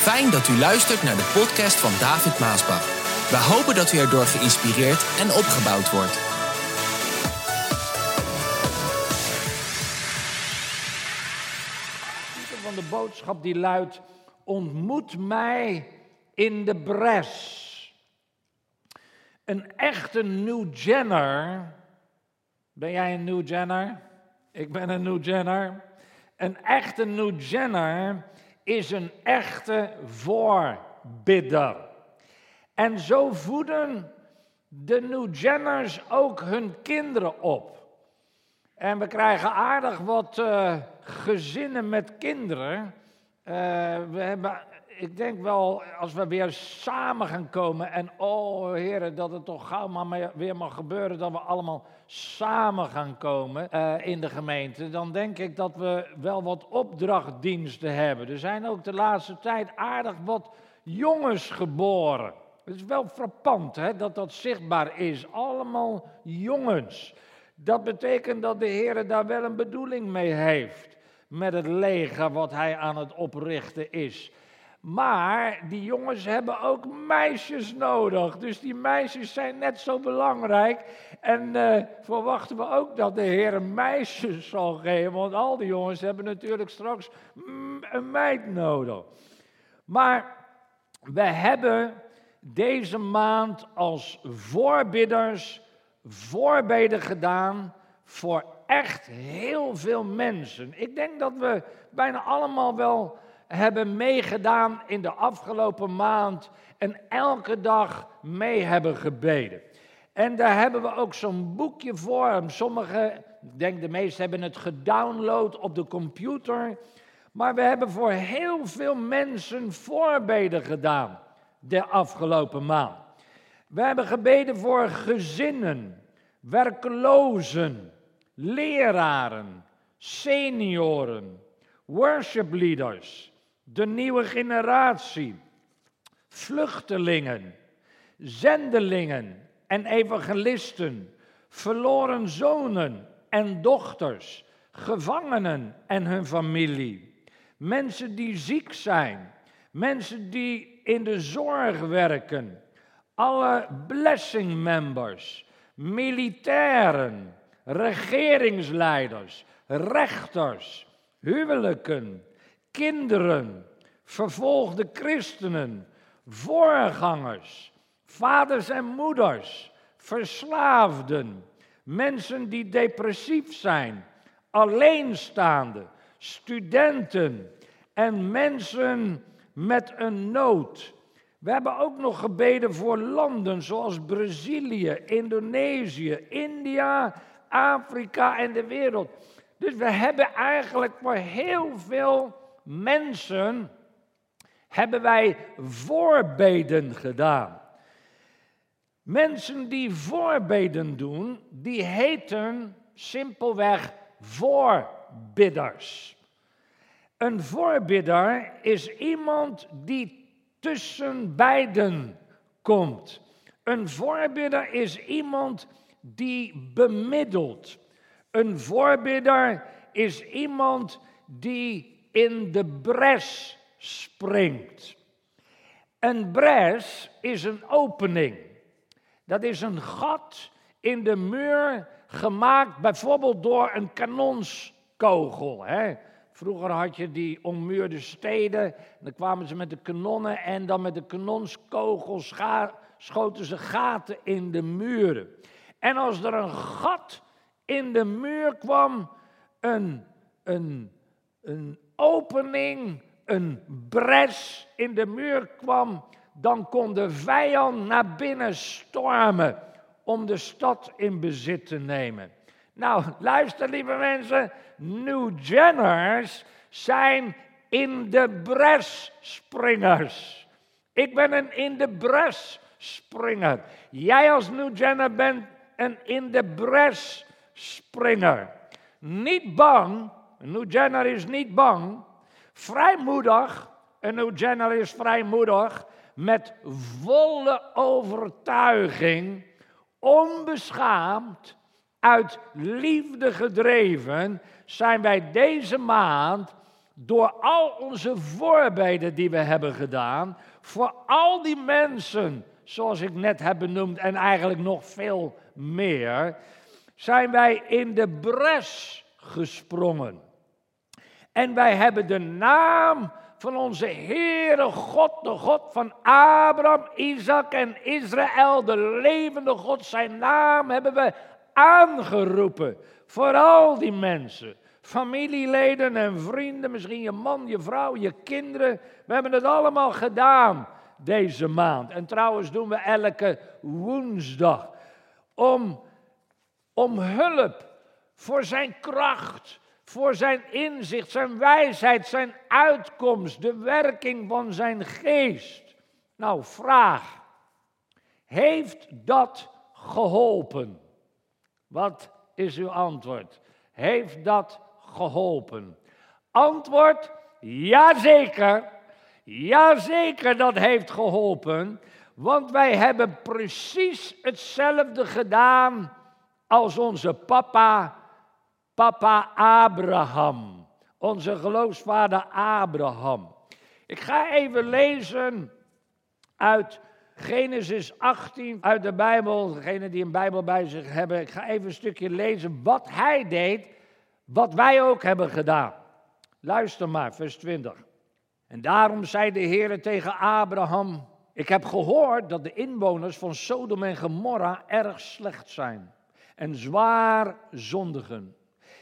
Fijn dat u luistert naar de podcast van David Maasbach. We hopen dat u erdoor geïnspireerd en opgebouwd wordt. Van de boodschap die luidt: ontmoet mij in de bres. Een echte New Jenner. Ben jij een New Jenner? Ik ben een New Jenner. Een echte New Jenner is een echte voorbidder. En zo voeden de New Jenners ook hun kinderen op. En we krijgen aardig wat gezinnen met kinderen. We hebben, ik denk wel, als we weer samen gaan komen en oh heren, dat het toch gauw maar weer mag gebeuren dat we allemaal samen gaan komen in de gemeente, dan denk ik dat we wel wat opdrachtdiensten hebben. Er zijn ook de laatste tijd aardig wat jongens geboren. Het is wel frappant hè, dat dat zichtbaar is. Allemaal jongens. Dat betekent dat de Heer daar wel een bedoeling mee heeft met het leger wat hij aan het oprichten is. Maar die jongens hebben ook meisjes nodig. Dus die meisjes zijn net zo belangrijk. En verwachten we ook dat de Heer meisjes zal geven. Want al die jongens hebben natuurlijk straks een meid nodig. Maar we hebben deze maand als voorbidders voorbeden gedaan voor echt heel veel mensen. Ik denk dat we bijna allemaal wel hebben meegedaan in de afgelopen maand en elke dag mee hebben gebeden. En daar hebben we ook zo'n boekje voor. Sommigen, ik denk de meesten, hebben het gedownload op de computer. Maar we hebben voor heel veel mensen voorbeden gedaan de afgelopen maand. We hebben gebeden voor gezinnen, werklozen, leraren, senioren, worshipleaders, de nieuwe generatie, vluchtelingen, zendelingen en evangelisten, verloren zonen en dochters, gevangenen en hun familie, mensen die ziek zijn, mensen die in de zorg werken, alle blessing members, militairen, regeringsleiders, rechters, huwelijken, kinderen, vervolgde christenen, voorgangers, vaders en moeders, verslaafden, mensen die depressief zijn, alleenstaanden, studenten en mensen met een nood. We hebben ook nog gebeden voor landen zoals Brazilië, Indonesië, India, Afrika en de wereld. Dus we hebben eigenlijk voor heel veel mensen hebben wij voorbeden gedaan. Mensen die voorbeden doen, die heten simpelweg voorbidders. Een voorbidder is iemand die tussen beiden komt. Een voorbidder is iemand die bemiddelt. Een voorbidder is iemand die in de bres springt. Een bres is een opening. Dat is een gat in de muur gemaakt bijvoorbeeld door een kanonskogel. Hè? Vroeger had je die ommuurde steden. Dan kwamen ze met de kanonnen en dan met de kanonskogel schoten ze gaten in de muren. En als er een gat in de muur kwam, een opening, een bres in de muur kwam, dan kon de vijand naar binnen stormen om de stad in bezit te nemen. Nou, luister lieve mensen, New Jenners zijn in de bres springers. Ik ben een in de bres springer. Jij als New Jenner bent een in de bres springer. Niet bang. Een New Jenner is niet bang, vrijmoedig, een New Jenner is vrijmoedig, met volle overtuiging, onbeschaamd, uit liefde gedreven, zijn wij deze maand door al onze voorbeden die we hebben gedaan, voor al die mensen, zoals ik net heb benoemd en eigenlijk nog veel meer, zijn wij in de bres gesprongen. En wij hebben de naam van onze Heere God, de God van Abraham, Isaac en Israël, de levende God, zijn naam hebben we aangeroepen. Voor al die mensen, familieleden en vrienden, misschien je man, je vrouw, je kinderen. We hebben het allemaal gedaan deze maand. En trouwens doen we elke woensdag om hulp voor zijn kracht, voor zijn inzicht, zijn wijsheid, zijn uitkomst, de werking van zijn geest. Nou, vraag. Heeft dat geholpen? Wat is uw antwoord? Heeft dat geholpen? Antwoord, jazeker. Jazeker, dat heeft geholpen. Want wij hebben precies hetzelfde gedaan als onze papa Abraham, onze geloofsvader Abraham. Ik ga even lezen uit Genesis 18, uit de Bijbel, degenen die een Bijbel bij zich hebben. Ik ga even een stukje lezen wat hij deed, wat wij ook hebben gedaan. Luister maar, vers 20. En daarom zei de Heere tegen Abraham, ik heb gehoord dat de inwoners van Sodom en Gomorra erg slecht zijn en zwaar zondigen.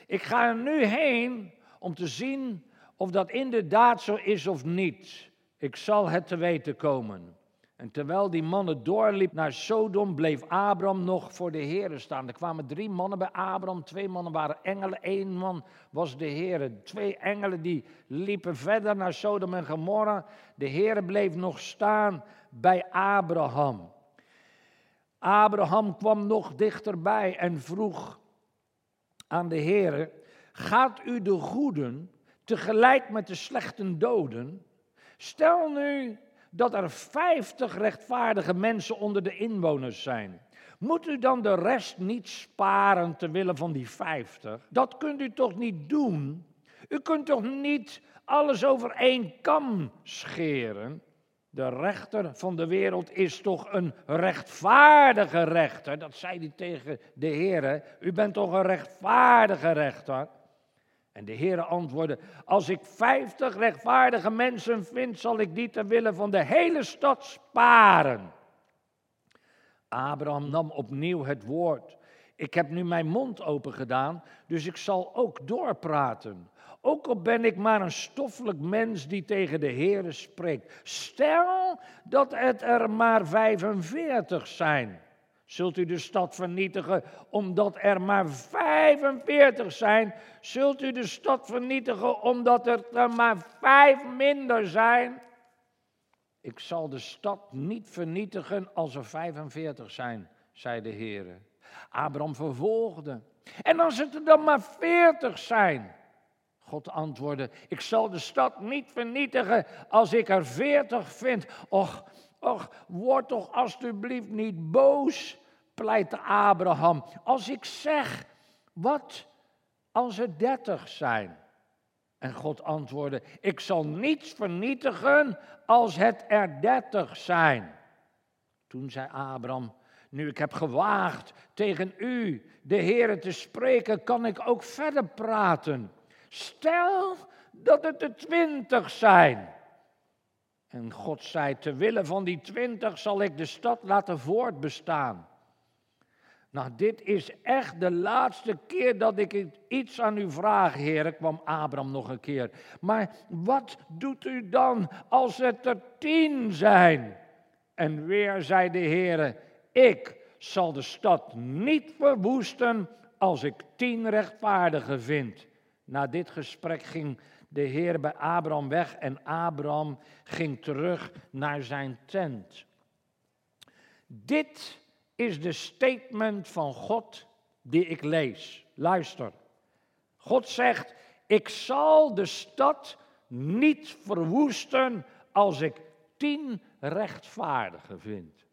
Ik ga er nu heen om te zien of dat inderdaad zo is of niet. Ik zal het te weten komen. En terwijl die mannen doorliep naar Sodom, bleef Abram nog voor de Heere staan. Er kwamen 3 mannen bij Abram, 2 mannen waren engelen, 1 man was de Heere. 2 engelen die liepen verder naar Sodom en Gomorra. De Heere bleef nog staan bij Abraham. Abraham kwam nog dichterbij en vroeg aan de Heere, gaat u de goeden tegelijk met de slechten doden? Stel nu dat er 50 rechtvaardige mensen onder de inwoners zijn. Moet u dan de rest niet sparen ter wille van die 50? Dat kunt u toch niet doen? U kunt toch niet alles over één kam scheren? De rechter van de wereld is toch een rechtvaardige rechter? Dat zei hij tegen de Heere. U bent toch een rechtvaardige rechter? En de Heere antwoordde, als ik 50 rechtvaardige mensen vind, zal ik die ter wille van de hele stad sparen. Abraham nam opnieuw het woord. Ik heb nu mijn mond open gedaan, dus ik zal ook doorpraten. Ook al ben ik maar een stoffelijk mens die tegen de Heere spreekt. Stel dat het er maar 45 zijn. Zult u de stad vernietigen omdat er maar 45 zijn? Zult u de stad vernietigen omdat er maar 5 minder zijn? Ik zal de stad niet vernietigen als er 45 zijn, zei de Heere. Abraham vervolgde. En als het er dan maar 40 zijn? God antwoordde, ik zal de stad niet vernietigen als ik er 40 vind. Och, word toch alstublieft niet boos, pleitte Abraham. Als ik zeg, wat als er 30 zijn? En God antwoordde, ik zal niets vernietigen als het er 30 zijn. Toen zei Abraham, nu ik heb gewaagd tegen u, de Heere, te spreken, kan ik ook verder praten. Stel dat het er 20 zijn. En God zei, ter wille van die 20 zal ik de stad laten voortbestaan. Nou, dit is echt de laatste keer dat ik iets aan u vraag, Heer, kwam Abraham nog een keer. Maar wat doet u dan als het er 10 zijn? En weer zei de Heer, ik zal de stad niet verwoesten als ik 10 rechtvaardigen vind. Na dit gesprek ging de Heer bij Abraham weg en Abraham ging terug naar zijn tent. Dit is de statement van God die ik lees. Luister. God zegt, ik zal de stad niet verwoesten als ik 10 rechtvaardigen vind.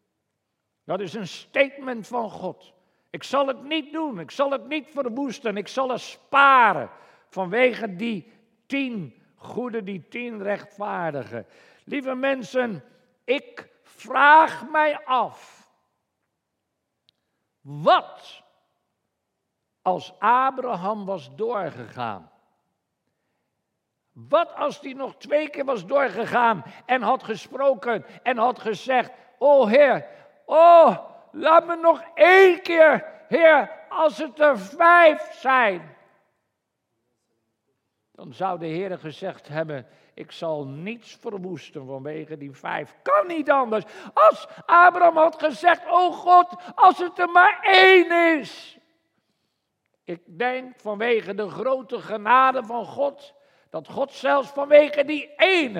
Dat is een statement van God. Ik zal het niet doen, ik zal het niet verwoesten, ik zal het sparen vanwege die 10 goede, die 10 rechtvaardigen. Lieve mensen, ik vraag mij af. Wat als Abraham was doorgegaan? Wat als die nog 2 keer was doorgegaan en had gesproken en had gezegd: o Heer, laat me nog 1 keer, Heer, als het er 5 zijn. Dan zou de Heer gezegd hebben: ik zal niets verwoesten vanwege die 5. Kan niet anders. Als Abraham had gezegd: o God, als het er maar 1 is. Ik denk vanwege de grote genade van God, dat God zelfs vanwege die 1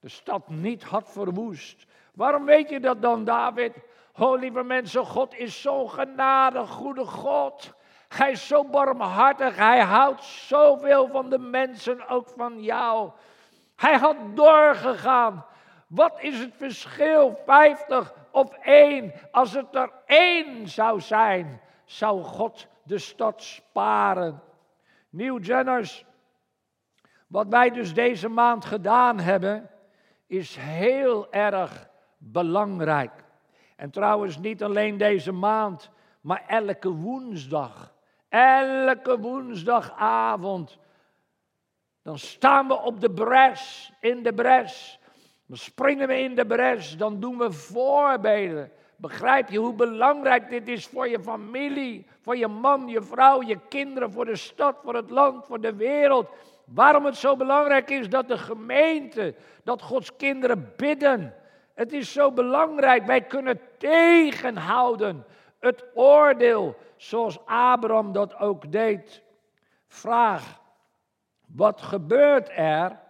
de stad niet had verwoest. Waarom weet je dat dan, David? Oh, lieve mensen, God is zo'n genadig, goede God. Hij is zo barmhartig, hij houdt zoveel van de mensen, ook van jou. Hij had doorgegaan. Wat is het verschil, 50 of 1? Als het er 1 zou zijn, zou God de stad sparen. New Jenners, wat wij dus deze maand gedaan hebben, is heel erg belangrijk. En trouwens niet alleen deze maand, maar elke woensdag. Elke woensdagavond, dan staan we op de bres, in de bres. Dan springen we in de bres, dan doen we voorbeden. Begrijp je hoe belangrijk dit is voor je familie, voor je man, je vrouw, je kinderen, voor de stad, voor het land, voor de wereld. Waarom het zo belangrijk is dat de gemeente, dat Gods kinderen bidden. Het is zo belangrijk, wij kunnen tegenhouden het oordeel, zoals Abraham dat ook deed. Vraag, wat gebeurt er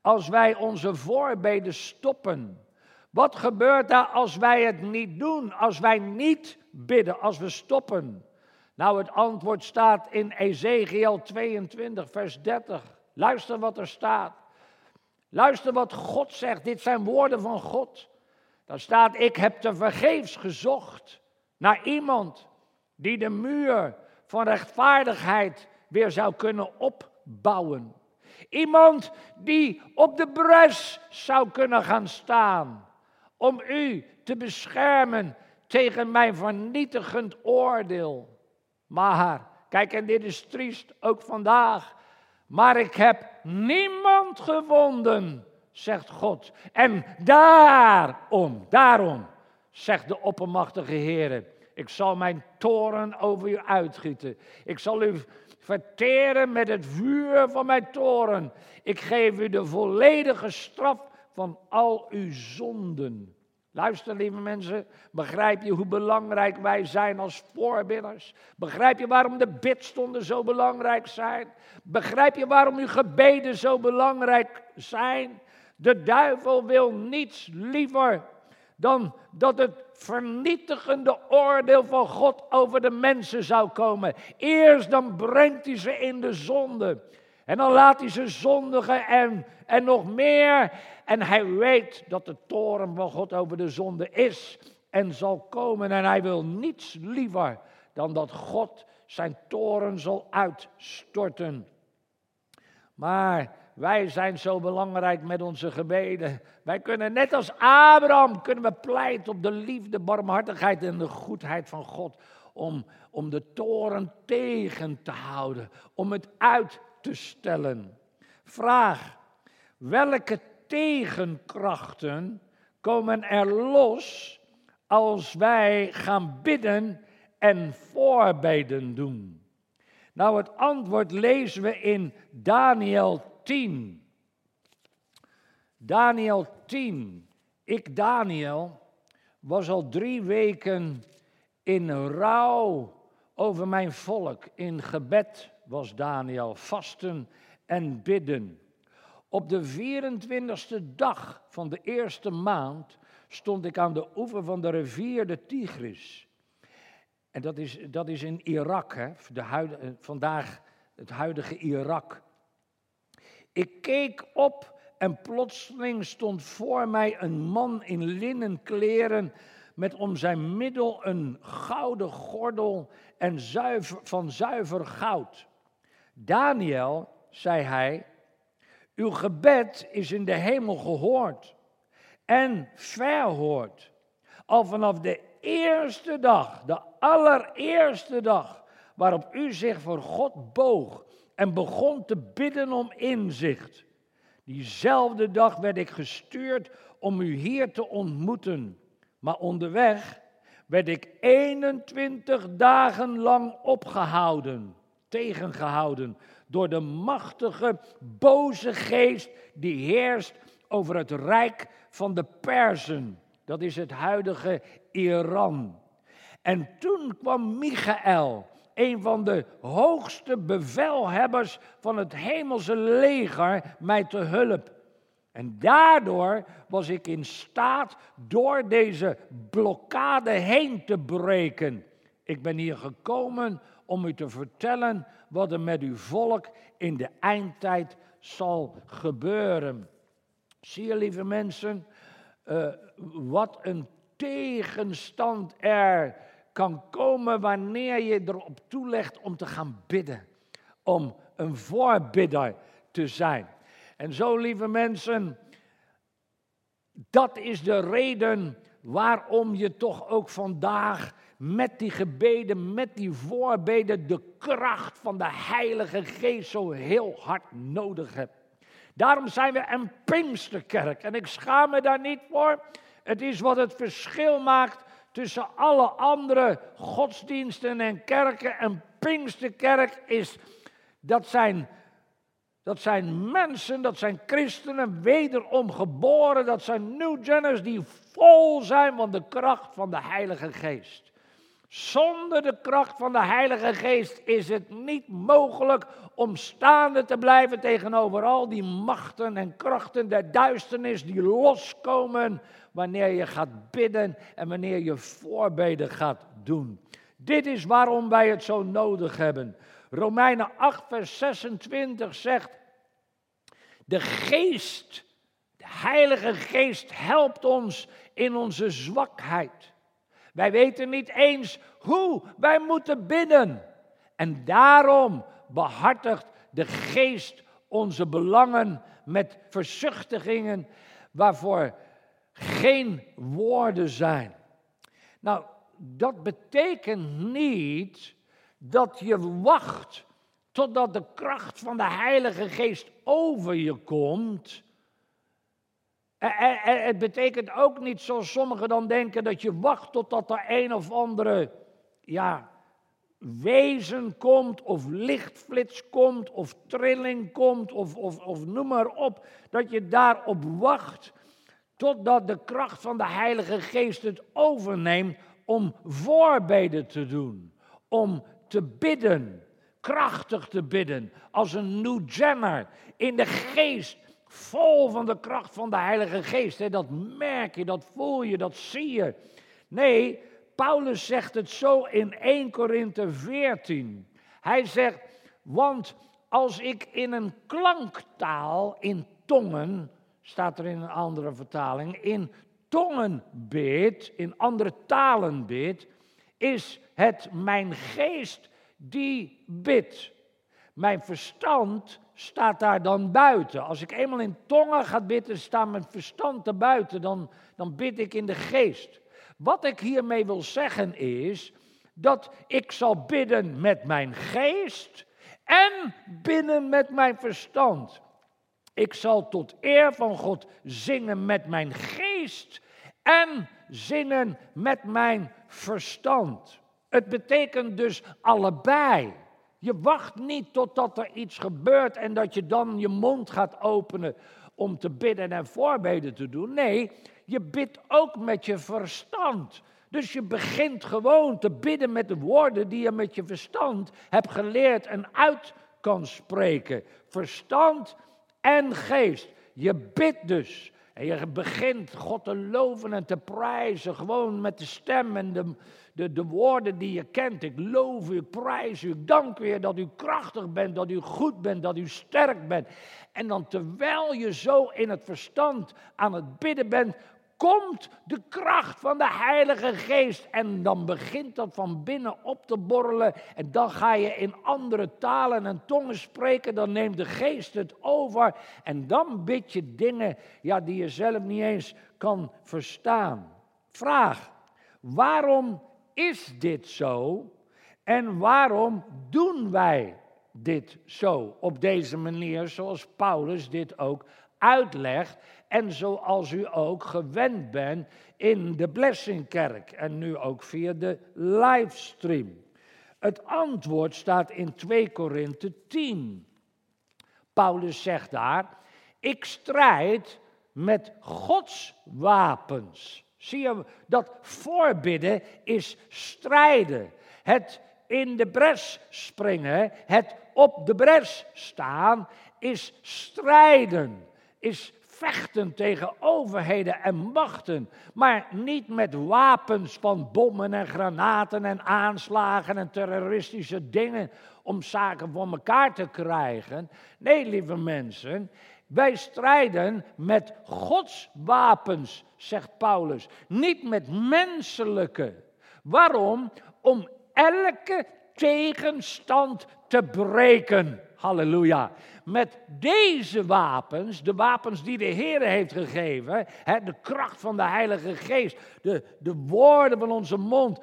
als wij onze voorbeden stoppen? Wat gebeurt er als wij het niet doen, als wij niet bidden, als we stoppen? Nou, het antwoord staat in Ezechiël 22, vers 30. Luister wat er staat. Luister wat God zegt, dit zijn woorden van God. Dan staat: ik heb tevergeefs gezocht naar iemand die de muur van rechtvaardigheid weer zou kunnen opbouwen. Iemand die op de bres zou kunnen gaan staan om u te beschermen tegen mijn vernietigend oordeel. Maar, kijk, en dit is triest, ook vandaag. Maar ik heb niemand gevonden, zegt God. En daarom, zegt de oppermachtige Heer, ik zal mijn toorn over u uitgieten. Ik zal u verteren met het vuur van mijn toorn. Ik geef u de volledige straf van al uw zonden. Luister, lieve mensen, begrijp je hoe belangrijk wij zijn als voorbidders? Begrijp je waarom de bidstonden zo belangrijk zijn? Begrijp je waarom uw gebeden zo belangrijk zijn? De duivel wil niets liever dan dat het vernietigende oordeel van God over de mensen zou komen. Eerst dan brengt hij ze in de zonde. En dan laat hij ze zondigen en nog meer. En hij weet dat de toorn van God over de zonde is en zal komen. En hij wil niets liever dan dat God zijn toorn zal uitstorten. Maar wij zijn zo belangrijk met onze gebeden. Wij kunnen net als Abraham pleiten op de liefde, barmhartigheid en de goedheid van God. Om de toorn tegen te houden, om het uit te stellen. Vraag, welke tegenkrachten komen er los als wij gaan bidden en voorbeden doen? Nou, het antwoord lezen we in Daniel 10. Daniel 10. Ik, Daniel, was al 3 weken in rouw over mijn volk. In gebed was Daniel, vasten en bidden. Op de 24e dag van de eerste maand stond ik aan de oever van de rivier de Tigris. En dat is in Irak, hè? Vandaag het huidige Irak. Ik keek op en plotseling stond voor mij een man in linnen kleren met om zijn middel een gouden gordel en van zuiver goud. Daniel, zei hij, Uw gebed is in de hemel gehoord en verhoord. Al vanaf de eerste dag, de allereerste dag, waarop u zich voor God boog en begon te bidden om inzicht. Diezelfde dag werd ik gestuurd om u hier te ontmoeten. Maar onderweg werd ik 21 dagen lang tegengehouden door de machtige, boze geest die heerst over het rijk van de Perzen. Dat is het huidige Iran. En toen kwam Michaël, een van de hoogste bevelhebbers van het hemelse leger, mij te hulp. En daardoor was ik in staat door deze blokkade heen te breken. Ik ben hier gekomen om u te vertellen wat er met uw volk in de eindtijd zal gebeuren. Zie je, lieve mensen, wat een tegenstand er kan komen wanneer je erop toelegt om te gaan bidden. Om een voorbidder te zijn. En zo, lieve mensen, dat is de reden waarom je toch ook vandaag met die gebeden, met die voorbeden, de kracht van de Heilige Geest zo heel hard nodig hebt. Daarom zijn we een Pinksterkerk en ik schaam me daar niet voor. Het is wat het verschil maakt tussen alle andere godsdiensten en kerken. Een Pinksterkerk is, dat zijn mensen, dat zijn christenen, wederom geboren. Dat zijn New Jenners die vol zijn van de kracht van de Heilige Geest. Zonder de kracht van de Heilige Geest is het niet mogelijk om staande te blijven tegenover al die machten en krachten der duisternis die loskomen wanneer je gaat bidden en wanneer je voorbeden gaat doen. Dit is waarom wij het zo nodig hebben. Romeinen 8 vers 26 zegt, de geest, de Heilige Geest helpt ons in onze zwakheid. Wij weten niet eens hoe wij moeten bidden. En daarom behartigt de geest onze belangen met verzuchtigingen waarvoor geen woorden zijn. Nou, dat betekent niet dat je wacht totdat de kracht van de Heilige Geest over je komt. Het betekent ook niet, zoals sommigen dan denken, dat je wacht totdat er een of andere wezen komt, of lichtflits komt, of trilling komt, of noem maar op. Dat je daarop wacht totdat de kracht van de Heilige Geest het overneemt om voorbeden te doen, om te bidden, krachtig te bidden, als een New Jenner in de geest. Vol van de kracht van de Heilige Geest. Hè? Dat merk je, dat voel je, dat zie je. Nee, Paulus zegt het zo in 1 Korinther 14. Hij zegt, want als ik in een klanktaal, in tongen, staat er in een andere vertaling, in tongen bid, in andere talen bid, is het mijn geest die bidt. Mijn verstand staat daar dan buiten. Als ik eenmaal in tongen ga bidden, staat mijn verstand er buiten. Dan bid ik in de geest. Wat ik hiermee wil zeggen is dat ik zal bidden met mijn geest en bidden met mijn verstand. Ik zal tot eer van God zingen met mijn geest en zingen met mijn verstand. Het betekent dus allebei. Je wacht niet totdat er iets gebeurt en dat je dan je mond gaat openen om te bidden en voorbeden te doen. Nee, je bidt ook met je verstand. Dus je begint gewoon te bidden met de woorden die je met je verstand hebt geleerd en uit kan spreken. Verstand en geest. Je bidt dus. En je begint God te loven en te prijzen, gewoon met de stem en de woorden die je kent. Ik loof u, ik prijs u, ik dank u dat u krachtig bent, dat u goed bent, dat u sterk bent. En dan terwijl je zo in het verstand aan het bidden bent, komt de kracht van de Heilige Geest en dan begint dat van binnen op te borrelen en dan ga je in andere talen en tongen spreken, dan neemt de Geest het over en dan bid je dingen die je zelf niet eens kan verstaan. Vraag, waarom is dit zo en waarom doen wij dit zo op deze manier zoals Paulus dit ook uitlegt en zoals u ook gewend bent in de Blessingkerk en nu ook via de livestream? Het antwoord staat in 2 Korinther 10. Paulus zegt daar, ik strijd met Gods wapens. Zie je, dat voorbidden is strijden. Het in de bres springen, het op de bres staan is strijden, is vechten tegen overheden en machten, maar niet met wapens van bommen en granaten en aanslagen en terroristische dingen om zaken voor elkaar te krijgen. Nee, lieve mensen, wij strijden met Gods wapens, zegt Paulus, niet met menselijke. Waarom? Om elke tegenstand te breken. Halleluja. Met deze wapens, de wapens die de Heer heeft gegeven, de kracht van de Heilige Geest, de woorden van onze mond,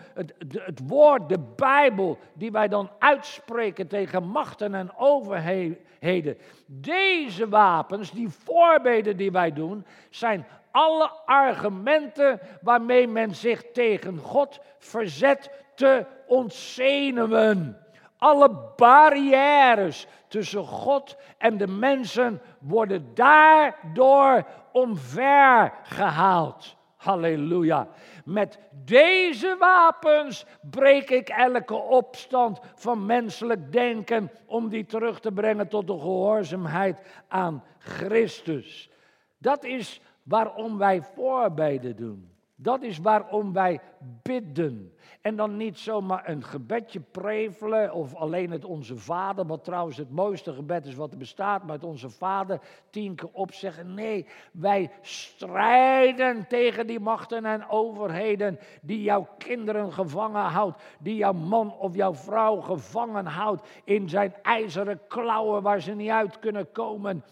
het woord, de Bijbel, die wij dan uitspreken tegen machten en overheden. Deze wapens, die voorbeden die wij doen, zijn alle argumenten waarmee men zich tegen God verzet te ontzenuwen. Alle barrières tussen God en de mensen worden daardoor omvergehaald. Halleluja. Met deze wapens breek ik elke opstand van menselijk denken om die terug te brengen tot de gehoorzaamheid aan Christus. Dat is waarom wij voorbeden doen. Dat is waarom wij bidden. En dan niet zomaar een gebedje prevelen of alleen het Onze Vader, wat trouwens het mooiste gebed is wat er bestaat, maar het Onze Vader 10 keer opzeggen. Nee, wij strijden tegen die machten en overheden die jouw kinderen gevangen houdt, die jouw man of jouw vrouw gevangen houdt in zijn ijzeren klauwen waar ze niet uit kunnen komen.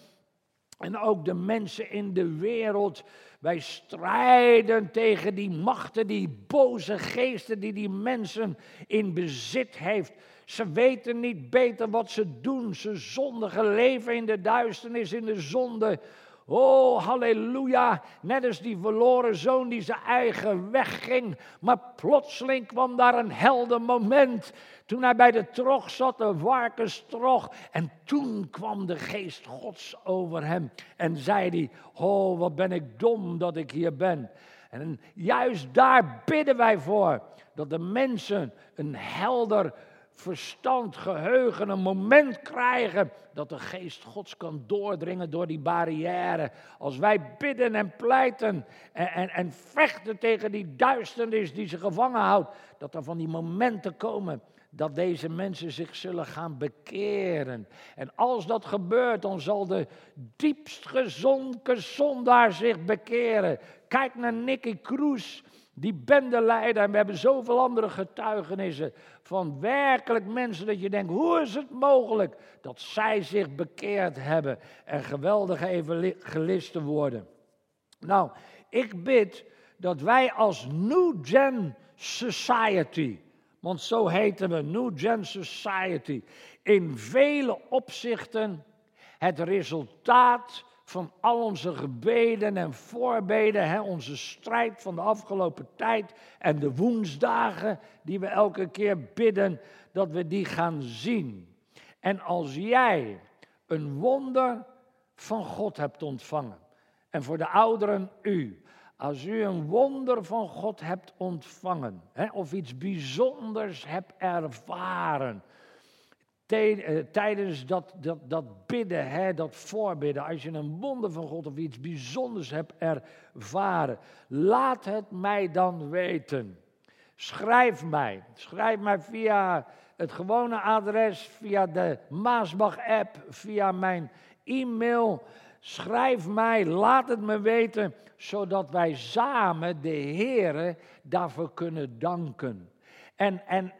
En ook de mensen in de wereld, wij strijden tegen die machten, die boze geesten die mensen in bezit heeft. Ze weten niet beter wat ze doen, ze zondigen, leven in de duisternis, in de zonde. Oh, halleluja, net als die verloren zoon die zijn eigen weg ging. Maar plotseling kwam daar een helder moment. Toen hij bij de trog zat, de varkenstrog. En toen kwam de geest Gods over hem. En zei hij, oh, wat ben ik dom dat ik hier ben. En juist daar bidden wij voor. Dat de mensen een helder verstand, geheugen, een moment krijgen dat de geest Gods kan doordringen door die barrière. Als wij bidden en pleiten en vechten tegen die duisternis die ze gevangen houdt, dat er van die momenten komen dat deze mensen zich zullen gaan bekeren. En als dat gebeurt, dan zal de diepst gezonken zondaar zich bekeren. Kijk naar Nicky Cruz, die bendeleider, en we hebben zoveel andere getuigenissen van werkelijk mensen dat je denkt, hoe is het mogelijk dat zij zich bekeerd hebben en geweldige evangelisten worden. Nou, ik bid dat wij als New Gen Society, want zo heten we, New Gen Society, in vele opzichten het resultaat van al onze gebeden en voorbeden, onze strijd van de afgelopen tijd en de woensdagen die we elke keer bidden, dat we die gaan zien. En als jij een wonder van God hebt ontvangen, en voor de ouderen u, als u een wonder van God hebt ontvangen, of iets bijzonders hebt ervaren, tijdens dat bidden, dat voorbidden, als je een wonder van God of iets bijzonders hebt ervaren, laat het mij dan weten. Schrijf mij via het gewone adres, via de Maasbach-app, via mijn e-mail. schrijf mij, laat het me weten, zodat wij samen de Heere daarvoor kunnen danken.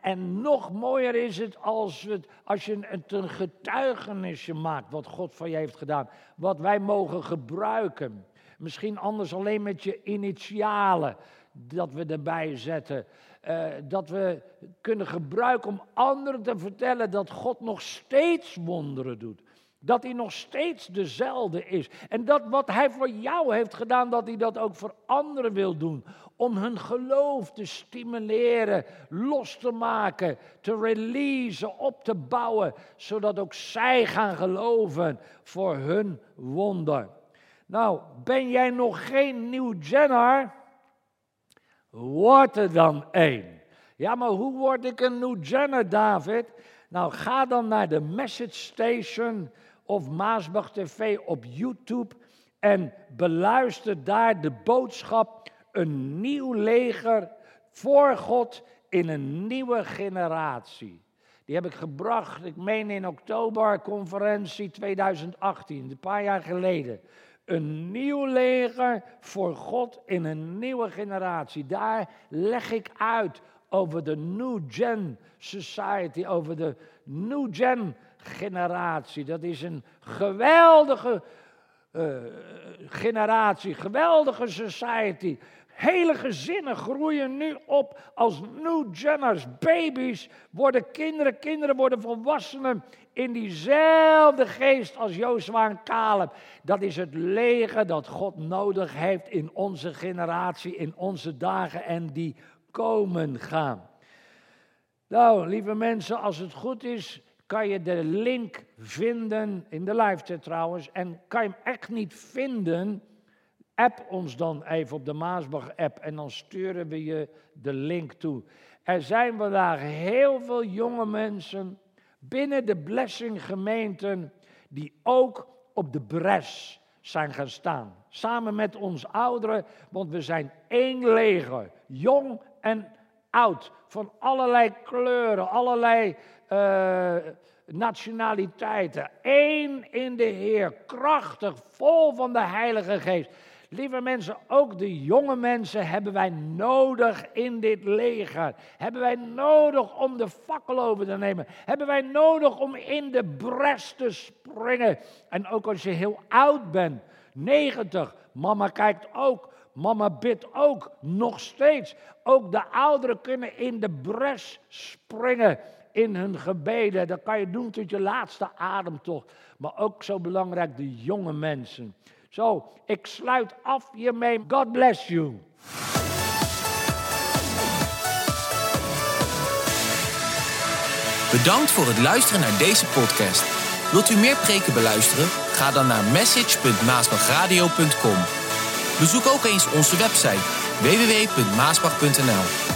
En nog mooier is het als je het een getuigenisje maakt, wat God van je heeft gedaan. Wat wij mogen gebruiken. Misschien anders alleen met je initialen, dat we erbij zetten. Dat we kunnen gebruiken om anderen te vertellen dat God nog steeds wonderen doet. Dat hij nog steeds dezelfde is. En dat wat hij voor jou heeft gedaan, dat hij dat ook voor anderen wil doen. Om hun geloof te stimuleren, los te maken, te releasen, op te bouwen. Zodat ook zij gaan geloven voor hun wonder. Nou, ben jij nog geen New Jenner? Word er dan één. Ja, maar hoe word ik een New Jenner, David? Nou, ga dan naar de Message Station of Maasbach TV op YouTube en beluister daar de boodschap een nieuw leger voor God in een nieuwe generatie. Die heb ik gebracht, ik meen in oktober, conferentie 2018, een paar jaar geleden. Een nieuw leger voor God in een nieuwe generatie. Daar leg ik uit over de New Gen Society, over de New Gen generatie. Dat is een geweldige generatie, geweldige society. Hele gezinnen groeien nu op als New Jenners. Baby's worden kinderen, kinderen worden volwassenen in diezelfde geest als Jozua en Caleb. Dat is het leger dat God nodig heeft in onze generatie, in onze dagen en die komen gaan. Nou, lieve mensen, als het goed is, kan je de link vinden, in de live chat trouwens, en kan je hem echt niet vinden, app ons dan even op de Maasburg-app en dan sturen we je de link toe. Er zijn vandaag heel veel jonge mensen binnen de Blessing gemeenten die ook op de bres zijn gaan staan. Samen met ons ouderen, want we zijn één leger, jong en oud, van allerlei kleuren, allerlei nationaliteiten. Eén in de Heer, krachtig, vol van de Heilige Geest. Lieve mensen, ook de jonge mensen hebben wij nodig in dit leger. Hebben wij nodig om de fakkel over te nemen. Hebben wij nodig om in de bres te springen. En ook als je heel oud bent, 90, mama kijkt ook, mama bidt ook, nog steeds. Ook de ouderen kunnen in de bres springen in hun gebeden. Dat kan je doen tot je laatste ademtocht. Maar ook zo belangrijk, de jonge mensen. Zo, ik sluit af hiermee. God bless you. Bedankt voor het luisteren naar deze podcast. Wilt u meer preken beluisteren? Ga dan naar message.maasvangradio.com. Bezoek ook eens onze website www.maasbach.nl.